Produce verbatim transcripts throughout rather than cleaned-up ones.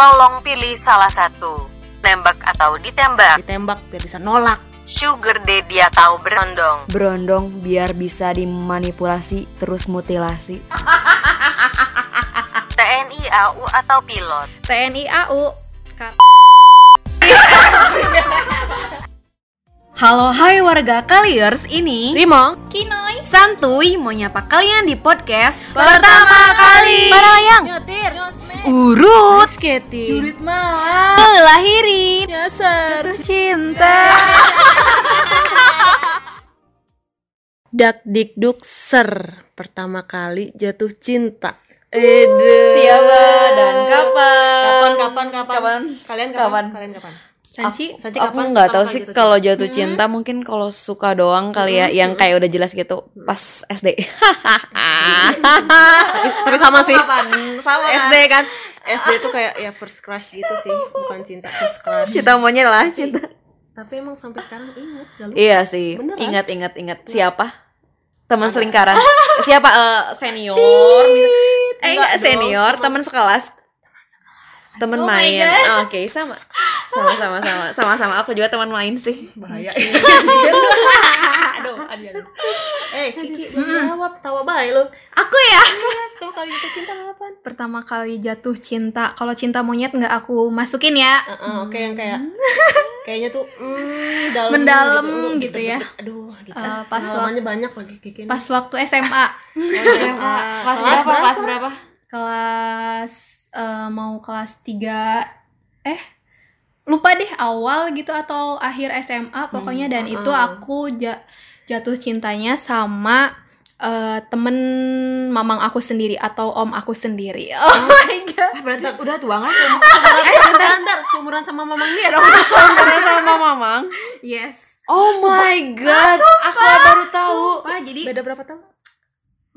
Tolong pilih salah satu. Nembak atau ditembak? Ditembak biar bisa nolak. Sugar daddy atau berondong? Berondong biar bisa dimanipulasi terus mutilasi. T N I A U atau pilot? T N I A U. Kar- Halo hai warga Kaliers, ini Rimong, Kinoi, Santuy mau nyapa kalian di podcast pertama kali. Para layang, nyotir, urut, skating, jurit malam, kelahirin, nyasar, jatuh cinta. Dak dik duk ser, pertama kali jatuh cinta. Ede. Siapa dan kapan? Kapan kapan kapan? Kapan? Kalian kapan? kapan? Kalian kapan? Sanci, aku, aku nggak tahu sih kalau jatuh cinta, hmm. mungkin kalau suka doang kali ya, hmm. yang kayak udah jelas gitu pas S D. tapi, tapi sama sih, sama S D kan? S D tuh kayak ya first crush gitu sih, bukan cinta, first crush. Cinta monyet lah cinta. Tapi emang sampai sekarang ingat, gak lupa. Iya sih, ingat-ingat-ingat siapa teman selingkaran, siapa uh, senior, misal... eh nggak senior, teman sekelas. Teman oh main, oh, oke okay. sama, sama sama sama sama sama aku juga teman main sih. Bahaya. Aduh, aduh, aduh. Eh, Kiki, jawab hmm. tawa baik lo. Aku ya. Pertama kali jatuh cinta kapan? Pertama kali jatuh cinta, kalau cinta monyet nggak aku masukin ya. Uh-uh, oke okay, yang kayak, kayaknya tuh mm, dalam mendalam gitu, gitu, gitu ya. Aduh, gitu. Uh, pas waktu banyak lagi Kiki. Pas waktu S M A. S M A. Kelas berapa? Kelas berapa? Kelas Uh, mau kelas tiga eh lupa deh awal gitu atau akhir S M A pokoknya, hmm, dan uh-uh. itu aku ja- jatuh cintanya sama uh, temen mamang aku sendiri atau om aku sendiri. Oh, oh my god. Eh, berarti udah tua enggak sih? Bentar, seumuran sama mamang dia dong. Seumuran sama mamang. Yes. Oh my god. Sumpah. Aku baru tahu. Sumpah, jadi beda berapa tahun?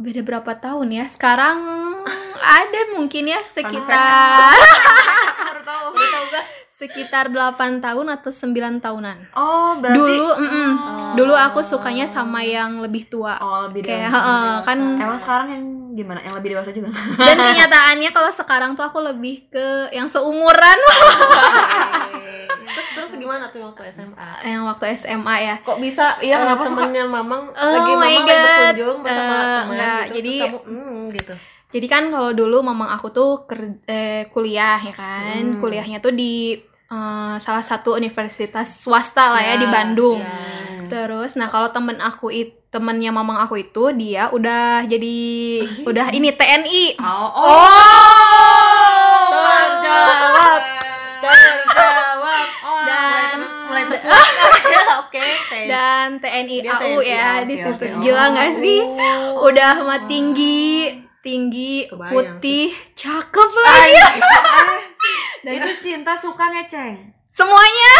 Beda berapa tahun ya? Sekarang ada mungkin ya sekitar sekitar delapan tahun atau sembilan tahunan. Oh, berarti dulu mm, oh. dulu aku sukanya sama yang lebih tua. Oh, lebih dewasa. Kayak, uh, kan emang sekarang yang gimana? Yang lebih dewasa juga. Dan kenyataannya kalau sekarang tuh aku lebih ke yang seumuran. Terus terus gimana tuh waktu S M A? Yang waktu S M A ya. Kok bisa? Iya, uh, kenapa temannya Mamang oh lagi Mamang lagi berkunjung bersama uh, teman gitu. Jadi terus kamu mm, gitu. Jadi kan kalau dulu mamang aku tuh ker- eh, kuliah ya kan, hmm. kuliahnya tuh di eh, salah satu universitas swasta lah ya, ya di Bandung. Ya. Terus, nah kalau temen aku itu, temennya mamang aku itu dia udah jadi udah ini T N I. Oh, oh. oh. Terjawab, terjawab. Oh, dan mulai tepuk. Oke, T N I. Dan T N I A U ya di situ. Okay, gila nggak oh. sih? Udah mah tinggi. Tinggi, kebayang, putih, sih. Cakep lagi. Dan itu cinta suka ngeceng. Semuanya.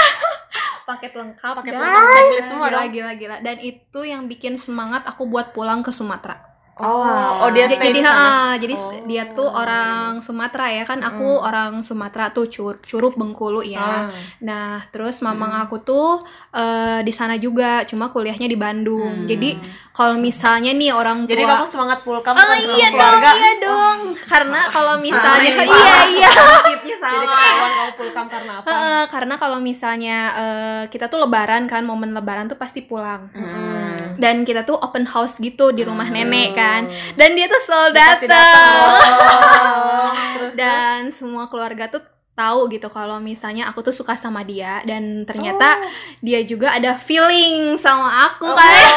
Paket lengkap, paket lengkap checklist semua dong. Gila-gila. Dan itu yang bikin semangat aku buat pulang ke Sumatera. Oh, oh dia stay di sana. Jadi oh. dia tuh orang Sumatera ya kan. Aku hmm. orang Sumatera tuh Cur- Curup Bengkulu ya. Hmm. Nah, terus mamang hmm. aku tuh uh, di sana juga, cuma kuliahnya di Bandung. Hmm. Jadi kalau misalnya nih orang tua, jadi kamu semangat pul kamu oh, kan iya dong, iya dong. Oh. Karena kalau misalnya salah, iya iya. Tipnya salah. Jadi ketahuan kamu pul kamu karena apa? Uh, karena kalau misalnya uh, kita tuh lebaran kan, momen lebaran tuh pasti pulang. Hmm. Dan kita tuh open house gitu di rumah hmm. nenek kan. Dan dia tuh selalu datang. Oh. Dan semua keluarga tuh tahu gitu kalau misalnya aku tuh suka sama dia, dan ternyata oh. dia juga ada feeling sama aku oh. kan. Eh,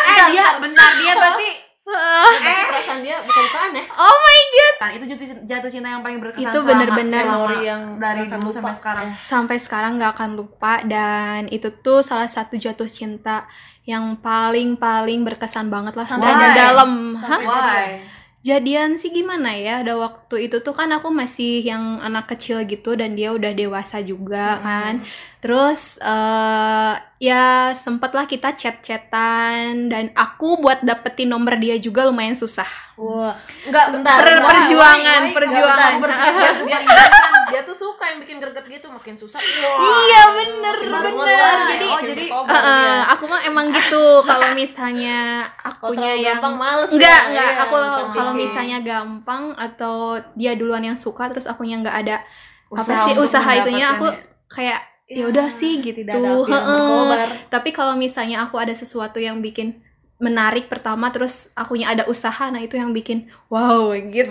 eh dia bentar dia berarti oh. eh perasaan dia bukan-bukan ya. Oh my god. Kan itu jatuh, jatuh cinta yang paling berkesan itu selama, bener-bener selama yang dari dulu sampai sekarang. Sampai sekarang enggak akan lupa, dan itu tuh salah satu jatuh cinta yang paling-paling berkesan banget lah. Sampai dan dalam. Sampai jadian sih gimana ya, ada waktu itu tuh kan aku masih yang anak kecil gitu, dan dia udah dewasa juga hmm. kan. Terus uh, ya sempatlah kita chat-chatan, dan aku buat dapetin nomor dia juga lumayan susah. Wah, enggak bentar. Per- perjuangan, woy, woy, perjuangan. Woy, woy, woy, woy, woy, woy, woy. Dia tuh suka yang bikin greget gitu, makin susah. Wow. Iya bener bener. bener. Jadi, oh, jadi uh, uh, aku mah emang gitu. Kalau misalnya akunya yang gampang, males enggak ya, enggak. Aku kalau misalnya gampang atau dia duluan yang suka, terus akunya nggak ada usaha apa sih usaha itunya aku kayak ya udah sih gitu. Heeh. Tapi kalau misalnya aku ada sesuatu yang bikin menarik pertama, terus akunya ada usaha, nah itu yang bikin wow gitu.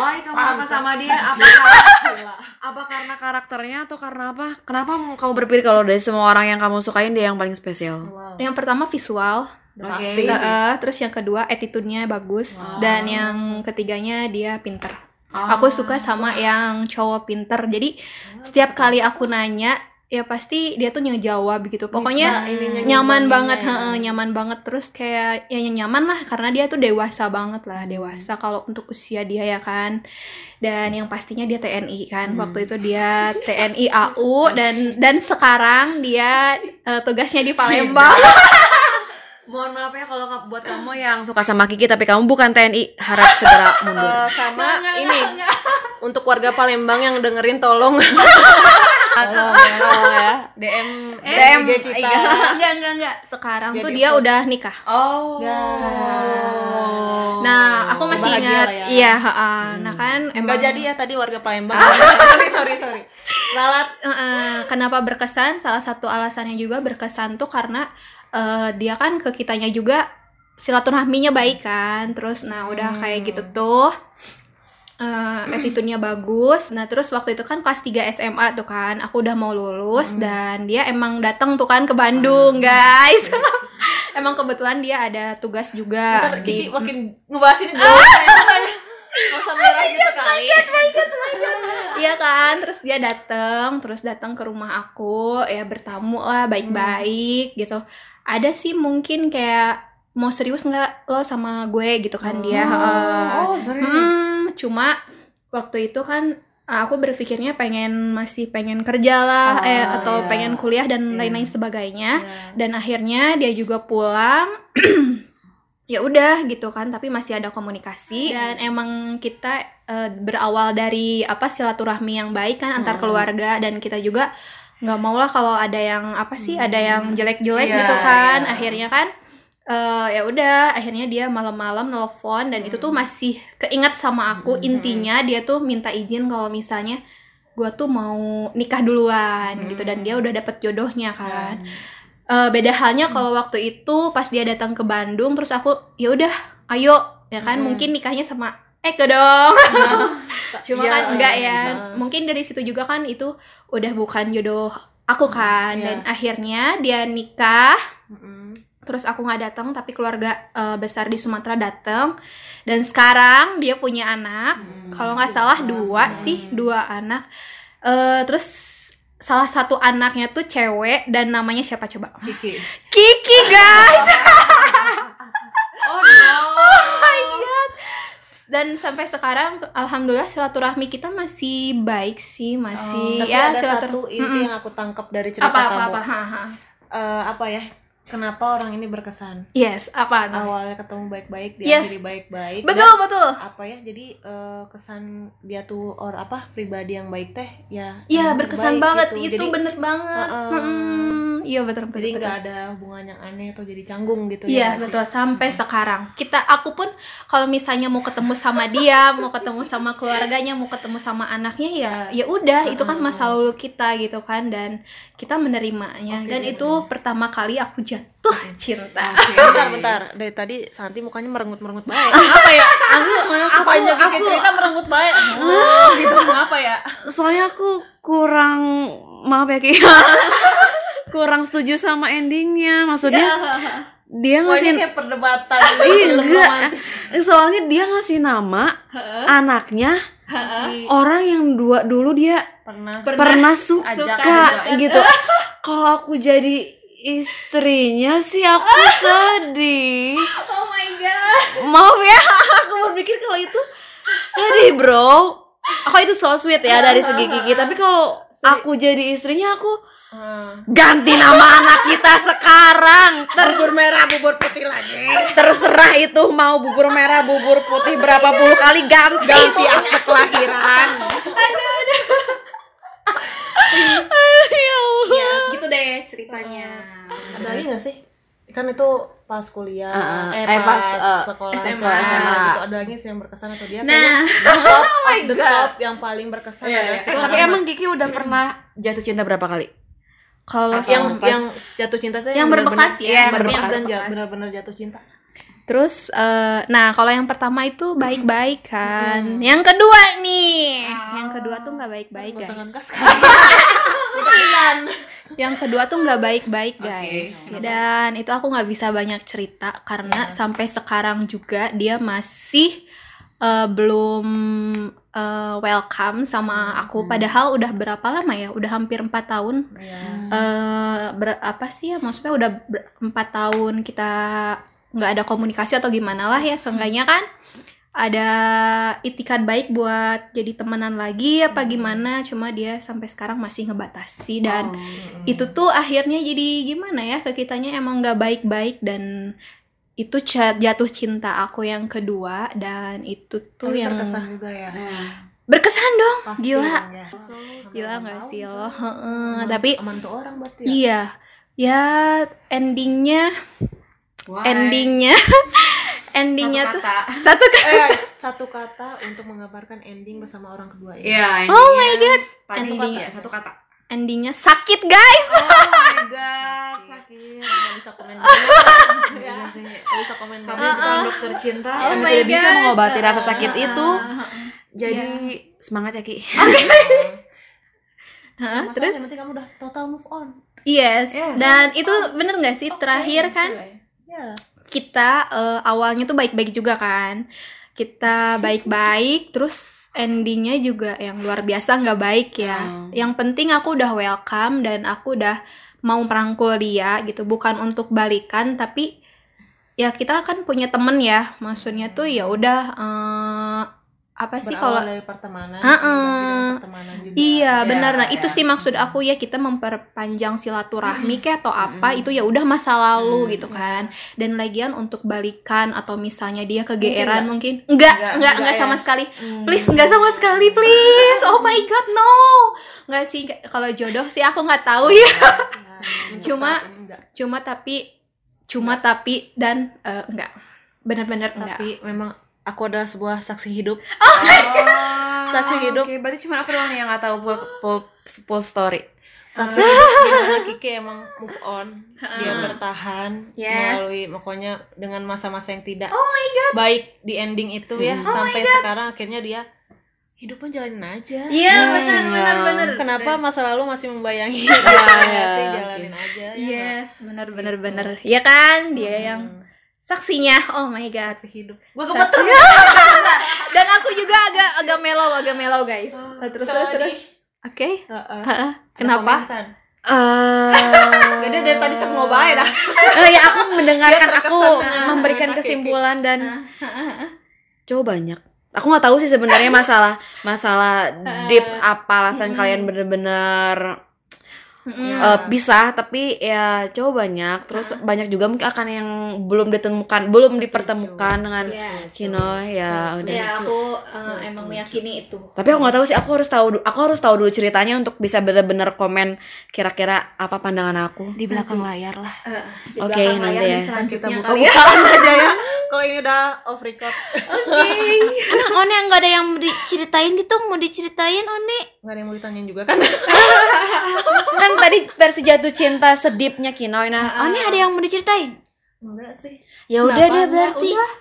Wah, kamu suka sama dia apa karena, apa karena karakternya atau karena apa? Kenapa kamu berpikir kalau dari semua orang yang kamu sukain dia yang paling spesial? Wow. Yang pertama visual, pasti. Okay. Uh, terus yang kedua attitude-nya bagus, wow. Dan yang ketiganya dia pinter. Ah. Aku suka sama yang cowok pinter. Jadi ah, setiap kali aku nanya ya pasti dia tuh ngejawab gitu. Pokoknya bisa, nyaman banget, ya. Nyaman banget. Terus kayak ya nyaman lah karena dia tuh dewasa banget lah, dewasa hmm. kalau untuk usia dia ya kan. Dan yang pastinya dia T N I kan. Hmm. Waktu itu dia T N I A U dan dan sekarang dia uh, tugasnya di Palembang. Mohon maaf ya kalau buat kamu yang suka sama Kiki tapi kamu bukan T N I, harap segera mundur. Uh, sama enggak, ini enggak. Untuk warga Palembang yang dengerin tolong. Tolong ya. D M D M kita. Enggak enggak enggak. Sekarang dia tuh dia udah nikah. Oh. Nah, nah aku masih ingat ya. Iya, heeh. Hmm. Nah kan emang enggak jadi ya tadi warga Palembang. sorry sorry sorry. Lalat uh, kenapa berkesan? Salah satu alasannya juga berkesan tuh karena Uh, dia kan ke kitanya juga silaturahminya baik kan. Terus nah udah hmm. kayak gitu tuh uh, attitude-nya bagus. Nah terus waktu itu kan kelas tiga S M A tuh kan, aku udah mau lulus hmm. dan dia emang datang tuh kan ke Bandung hmm. guys. Emang kebetulan dia ada tugas juga. Bentar, di... Kiki makin ngebahas ini jauh masa merah gitu kali. Iya kan, terus dia datang, terus datang ke rumah aku, ya bertamu lah baik-baik hmm. gitu. Ada sih mungkin kayak mau serius nggak lo sama gue gitu kan oh. dia. Oh serius. Hmm, cuma waktu itu kan aku berpikirnya pengen masih pengen kerja lah, oh, eh atau yeah. pengen kuliah dan yeah. lain-lain sebagainya. Yeah. Dan akhirnya dia juga pulang. Ya udah gitu kan, tapi masih ada komunikasi dan emang kita uh, berawal dari apa silaturahmi yang baik kan antar keluarga, dan kita juga nggak maulah kalau ada yang apa sih ada yang jelek-jelek yeah, gitu kan yeah. Akhirnya kan uh, ya udah akhirnya dia malam-malam nelfon dan mm. itu tuh masih keinget sama aku. Intinya dia tuh minta izin kalau misalnya gua tuh mau nikah duluan mm. gitu, dan dia udah dapet jodohnya kan mm. Uh, beda halnya kalau waktu itu pas dia datang ke Bandung, terus aku ya udah ayo ya kan hmm. mungkin nikahnya sama Eko dong. Cuma ya, kan enggak ya, ya. Nah. Mungkin dari situ juga kan itu udah bukan jodoh aku kan ya. Dan akhirnya dia nikah hmm. terus aku nggak datang tapi keluarga uh, besar di Sumatera datang, dan sekarang dia punya anak hmm. kalau nggak salah dua sih dua anak uh, terus salah satu anaknya tuh cewek, dan namanya siapa coba? Kiki. Kiki guys. Oh no. Oh my god. Dan sampai sekarang alhamdulillah silaturahmi kita masih baik sih, masih oh, tapi ya. Tapi ada silatur... satu inti mm-mm. yang aku tangkap dari cerita apa, kamu. Apa apa apa. Uh, apa ya? Kenapa orang ini berkesan? Yes, apa? Awalnya ketemu baik-baik, dia yes. jadi baik-baik. Betul betul. Apa ya? Jadi uh, kesan dia tuh or apa pribadi yang baik teh ya. Iya berkesan banget gitu. Itu jadi, bener banget. Iya uh, mm, mm, betul betul. Jadi nggak ada hubungan yang aneh atau jadi canggung gitu ya? Iya betul sampai hmm. sekarang. Kita aku pun kalau misalnya mau ketemu sama dia, mau ketemu sama keluarganya, mau ketemu sama anaknya ya ya udah uh, itu kan masa lalu kita gitu kan, dan kita menerimanya okay, dan bener. Itu pertama kali aku jatuh cinta. Okay. Bentar, bentar. Dari tadi Santi mukanya merengut-merengut baik. Apa ya? Aku sepanjang aku cerita merengut baik. Oh, gitu kenapa ya? Soalnya aku kurang maaf ya Ki. Kurang setuju sama endingnya. Maksudnya yeah. dia ngasih kayak perdebatan film romantis. Soalnya dia ngasih nama anaknya orang yang dua dulu dia pernah pernah suka, suka gitu. Kalau aku jadi istrinya sih aku sedih. Oh my god. Maaf ya, aku berpikir kalau itu sedih bro. Kalau itu so sweet ya dari segi Kiki. Tapi kalau aku jadi istrinya aku ganti nama anak kita sekarang. Ter- bubur merah, bubur putih lagi. Terserah itu mau bubur merah, bubur putih berapa puluh kali ganti. Ganti akte kelahiran. Aduh, aduh. Ya gitu deh ceritanya. Ada lagi nggak sih? Kan itu pas kuliah, uh, eh, eh pas uh, sekolah S M A, S M A, S M A gitu. Ada lagi yang berkesan atau dia? Nah, top, oh the top yang paling berkesan yeah, adalah sekolah. Tapi emang Kiki udah mm. pernah jatuh cinta berapa kali? Kalau yang pas, yang jatuh cinta itu yang, yang berbekas ya, yang berbekas dan benar-benar jatuh cinta. Terus, uh, nah kalau yang pertama itu baik-baik kan. Hmm. Yang kedua nih, oh. yang kedua tuh nggak baik-baik guys. Yang kedua tuh nggak baik-baik guys. Okay. Dan itu aku nggak bisa banyak cerita karena yeah. sampai sekarang juga dia masih uh, belum uh, welcome sama aku. Hmm. Padahal udah berapa lama ya? Udah hampir empat tahun. Yeah. Uh, ber- apa sih ya? Maksudnya udah ber- empat tahun kita nggak ada komunikasi atau gimana lah ya, seenggaknya kan ada itikad baik buat jadi temenan lagi apa gimana, cuma dia sampai sekarang masih ngebatasi dan oh. itu tuh akhirnya jadi gimana ya, kekitanya emang nggak baik-baik. Dan itu jatuh cinta aku yang kedua, dan itu tuh tapi yang berkesan juga ya, berkesan dong. Pasti gila ya. So, gila nggak sih lo aman, tapi aman tuh orang berarti ya? Iya ya, endingnya Why? endingnya endingnya satu tuh satu kata eh, satu kata untuk menggambarkan ending bersama orang kedua ini. Yeah, oh my god, ending ya satu kata, endingnya sakit guys. Oh my god, sakit. Nggak bisa komen banget. Nggak bisa komen banget. Kami bukan dokter cinta yang oh tidak bisa mengobati rasa sakit itu. Jadi yeah. semangat ya Ki. Okay. Hah, nah, terus nanti kamu udah total move on. Yes. Yeah, dan itu on. Bener nggak sih okay, terakhir kan? Yeah. Kita uh, awalnya tuh baik-baik juga kan, kita baik-baik, terus endingnya juga yang luar biasa nggak baik ya. Oh. Yang penting aku udah welcome dan aku udah mau merangkul dia gitu, bukan untuk balikan, tapi ya kita kan punya temen ya, maksudnya tuh ya udah uh, apa sih kalau dari pertemanan, uh-uh. dari pertemanan juga. Iya ya, benar. Nah ya. Itu sih maksud aku ya, kita memperpanjang silaturahmi hmm. kayak atau apa hmm. itu ya udah masa lalu hmm. gitu kan. Dan lagian untuk balikan atau misalnya dia kegeeran mungkin, mungkin. Enggak, enggak, enggak, enggak sama ya. sekali. Hmm. Please enggak sama sekali, please. Oh my god, no. Enggak sih, kalau jodoh sih aku enggak tahu ya. Nah, cuma cuma tapi cuma enggak. tapi dan uh, enggak. Benar-benar enggak. Tapi memang aku ada sebuah saksi hidup. Oh my god. Saksi hidup. Oke, okay, berarti cuma aku doang yang enggak tahu full, full, full story. Saksi hidup Kiki emang move on. Dia bertahan yes. melalui pokoknya dengan masa-masa yang tidak oh my god. baik di ending itu ya. Oh sampai sekarang akhirnya dia hidupnya jalanin aja. Iya, yeah, benar benar benar. Kenapa masa lalu masih membayangi? Iya, sih jalanin aja. Yes, ya, benar benar benar. Ya kan? Dia hmm. yang saksinya, oh my god, saksi hidup. Gua kebetulan. Dan aku juga agak agak melau, agak melau guys. Oh, terus sorry. terus terus. Oke. Okay. Uh, uh. Kenapa? Eh, beda dari tadi cuma baik dah. Ya aku mendengarkan, aku memberikan kesimpulan dan coba banyak. Aku nggak tahu sih sebenarnya masalah masalah deep apa alasan kalian benar-benar Mm. Uh, pisah, tapi ya coba banyak. Terus ah. banyak juga mungkin akan yang belum ditemukan, belum Setuju. dipertemukan dengan yes. Kinoi ya. Setuju. Udah ya aku uh, emang meyakini itu. Tapi aku nggak tahu sih, aku harus tahu, aku harus tahu dulu ceritanya untuk bisa benar-benar komen kira-kira apa pandangan aku di belakang layar lah. Uh, Oke okay, nanti ya. Kita buka-bukaan aja ya. Kalau ini udah off record. Oke. Okay. Oni nggak ada yang diceritain gitu, mau diceritain Oni? Nggak ada yang mau ditanyain juga kan? Kan tadi versi jatuh cinta sedipnya Kinoi. Nah, Oni ada yang mau diceritain? Enggak sih. Ya udah deh berarti. Udah.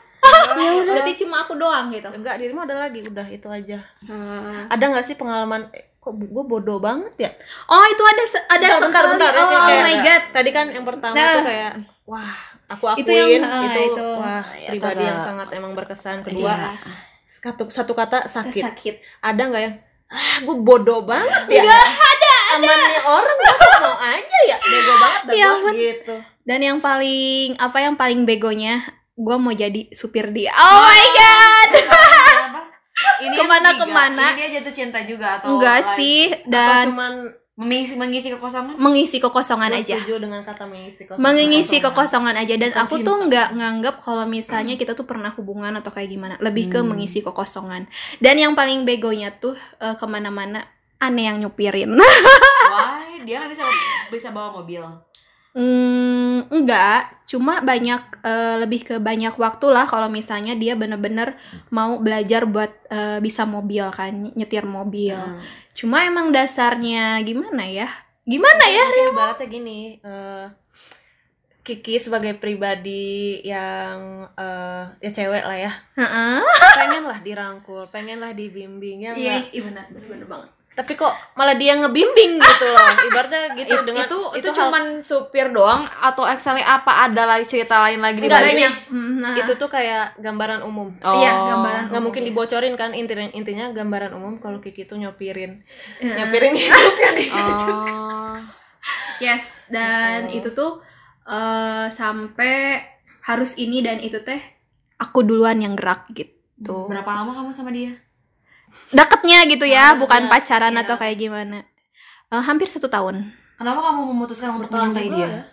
Ya udah. Berarti cuma aku doang gitu. Enggak, dirimu ada lagi, udah itu aja. Hmm. Ada enggak sih pengalaman kok gue bodoh banget ya? Oh, itu ada ada sebentar, sebentar. Oh, oh my god. Tadi kan yang pertama nah. tuh kayak wah, aku akuin itu, yang, itu, itu. wah, ya, pribadi yang sangat emang berkesan. Kedua, ya. satu satu kata sakit. sakit. Ada enggak yang ah, gue bodoh banget ya? Enggak ada. Amannya orang gue mau aja ya, bego banget bego gitu. Dan yang paling apa yang paling begonya, gue mau jadi supir dia. Oh, oh my god. Ini kemana-kemana? Ini dia jatuh cinta juga atau enggak life? Sih? Dan atau cuman mengisi mengisi kekosongan? Mengisi kekosongan Mas aja. Setuju dengan kata mengisi kekosongan. Mengisi kekosongan aja, dan Kecinta. aku tuh nggak nganggap kalau misalnya kita tuh pernah hubungan atau kayak gimana. Lebih ke hmm. mengisi kekosongan. Dan yang paling begonya tuh uh, kemana-mana aneh yang nyupirin. Wah, dia nggak bisa bisa bawa mobil. Hmm, enggak, cuma banyak uh, lebih ke banyak waktu lah kalau misalnya dia bener-bener mau belajar buat uh, bisa mobil kan, nyetir mobil. Hmm. Cuma emang dasarnya gimana ya? Gimana ya, Rio? Ibaratnya gini, uh, Kiki sebagai pribadi yang uh, ya cewek lah ya, uh-uh. pengen lah dirangkul, pengen lah dibimbingnya. Iya, iya benar, benar banget. Tapi kok malah dia ngebimbing gitu loh, ibaratnya gitu. It, dengan itu itu, itu cuman hal... supir doang atau actually apa ada lagi cerita lain lagi di baliknya? Nah. Itu tuh kayak gambaran umum. Oh. Iya, gambaran nggak umum. Mungkin dibocorin kan, intinya intinya gambaran umum kalau Kiki tuh nyopirin. Uh. Nyopirin hidupnya dia juga. Oh. Yes, dan oh. itu tuh uh, sampai harus ini dan itu teh aku duluan yang gerak gitu. Berapa lama kamu sama dia? Deketnya gitu ya, nah, bukan nah, pacaran iya. atau kayak gimana. Uh, hampir satu tahun. Kenapa kamu memutuskan untuk menyukai dia? Ya,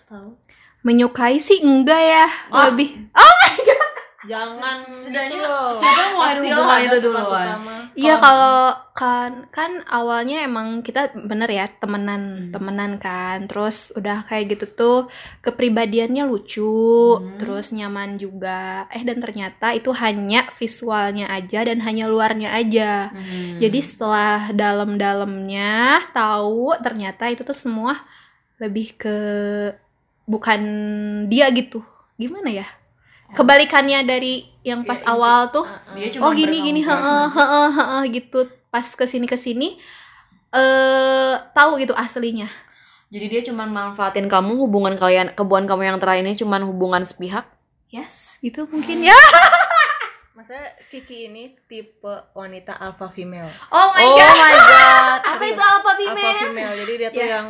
menyukai sih enggak ya, oh. lebih. Oh my god. Jangan sedangnya siapa mau hubungan itu duluan. Iya kalau kan kan awalnya emang kita bener ya temenan, hmm. temenan kan. Terus udah kayak gitu tuh kepribadiannya lucu, hmm. terus nyaman juga. Eh dan ternyata itu hanya visualnya aja dan hanya luarnya aja. Hmm. Jadi setelah dalam-dalamnya tahu ternyata itu tuh semua lebih ke bukan dia gitu. Gimana ya? Kebalikannya dari yang pas ya, awal itu, tuh uh, oh gini gini heeh heeh heeh gitu pas kesini kesini eh tahu gitu aslinya. Jadi dia cuman manfaatin kamu, hubungan kalian kebuan kamu yang terakhir ini cuman hubungan sepihak. Yes gitu mungkin ya. Maksudnya Kiki ini tipe wanita alpha female. Oh my god. Oh my god. Apa itu alpha female? Alpha female. Jadi dia tuh yeah. yang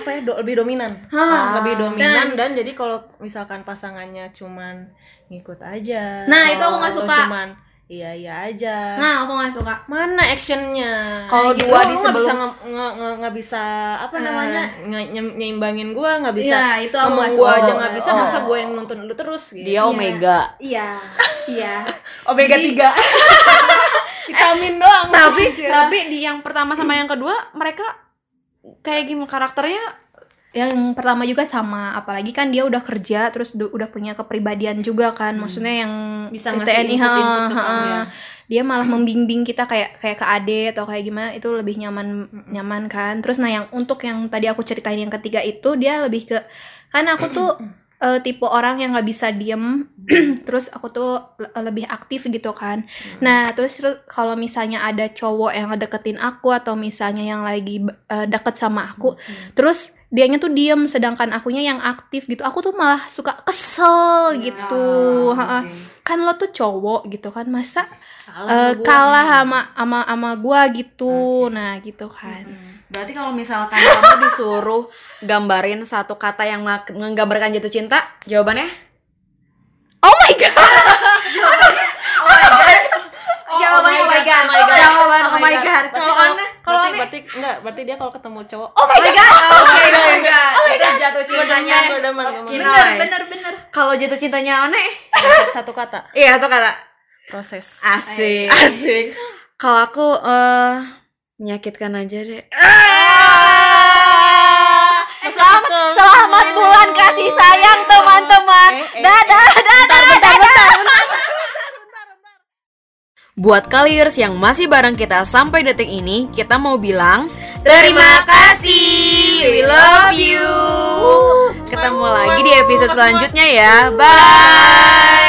apa ya? Do- lebih dominan. Ah. Lebih dominan dan, dan jadi kalau misalkan pasangannya cuman ngikut aja. Nah, itu aku enggak suka. Cuman iya iya aja. Nah, aku enggak suka. Mana actionnya? Kalau gitu, dua di sebelum nggak bisa nggak bisa apa namanya uh. nyimbangin gua nggak bisa. Iya, itu aku nggak suka. Aja nggak bisa, oh. masa gua yang nonton lu terus. Gitu. Dia omega. Iya. Iya. Omega tiga. Vitamin doang. Tapi tapi di yang pertama sama yang kedua mereka kayak gimana karakternya? Yang pertama juga sama, apalagi kan dia udah kerja terus du- udah punya kepribadian juga kan. Hmm. Maksudnya yang bisa T N I A U. Dia malah membimbing kita kayak kayak ke ade atau kayak gimana, itu lebih nyaman nyaman kan. Terus nah yang untuk yang tadi aku ceritain yang ketiga itu dia lebih ke karena aku tuh Uh, tipe orang yang nggak bisa diem, terus aku tuh le- lebih aktif gitu kan. Hmm. Nah terus kalau misalnya ada cowok yang ngedeketin aku atau misalnya yang lagi uh, deket sama aku, hmm. terus dianya tuh diem, sedangkan akunya yang aktif gitu. Aku tuh malah suka kesel gitu. Ya, okay. Kan lo tuh cowok gitu kan, masa uh, kalah sama sama sama gua gitu. Okay. Nah gitu kan. Hmm. Berarti kalau misalkan kamu disuruh gambarin satu kata yang menggambarkan jatuh cinta, jawabannya? Oh my god. Jawabannya oh my god. Oh, jawabannya oh my god. Jawaban oh my god. Kalau Ana, kalau Ana berarti enggak, berarti dia kalau ketemu cowok oh my god. Oh my god. Oh my god. Jatuh cintanya. Bener bener bener. Kalau jatuh cintanya Ana satu kata. Iya, satu kata. Proses. Asik. Asik. Kalau aku eh menyakitkan aja deh. Ah, selamat, selamat bulan kasih sayang teman-teman. Dadah, dadah, dadah. Buat Kaliers yang masih bareng kita sampai detik ini, kita mau bilang terima kasih. We love you. Ketemu lagi di episode selanjutnya ya. Bye.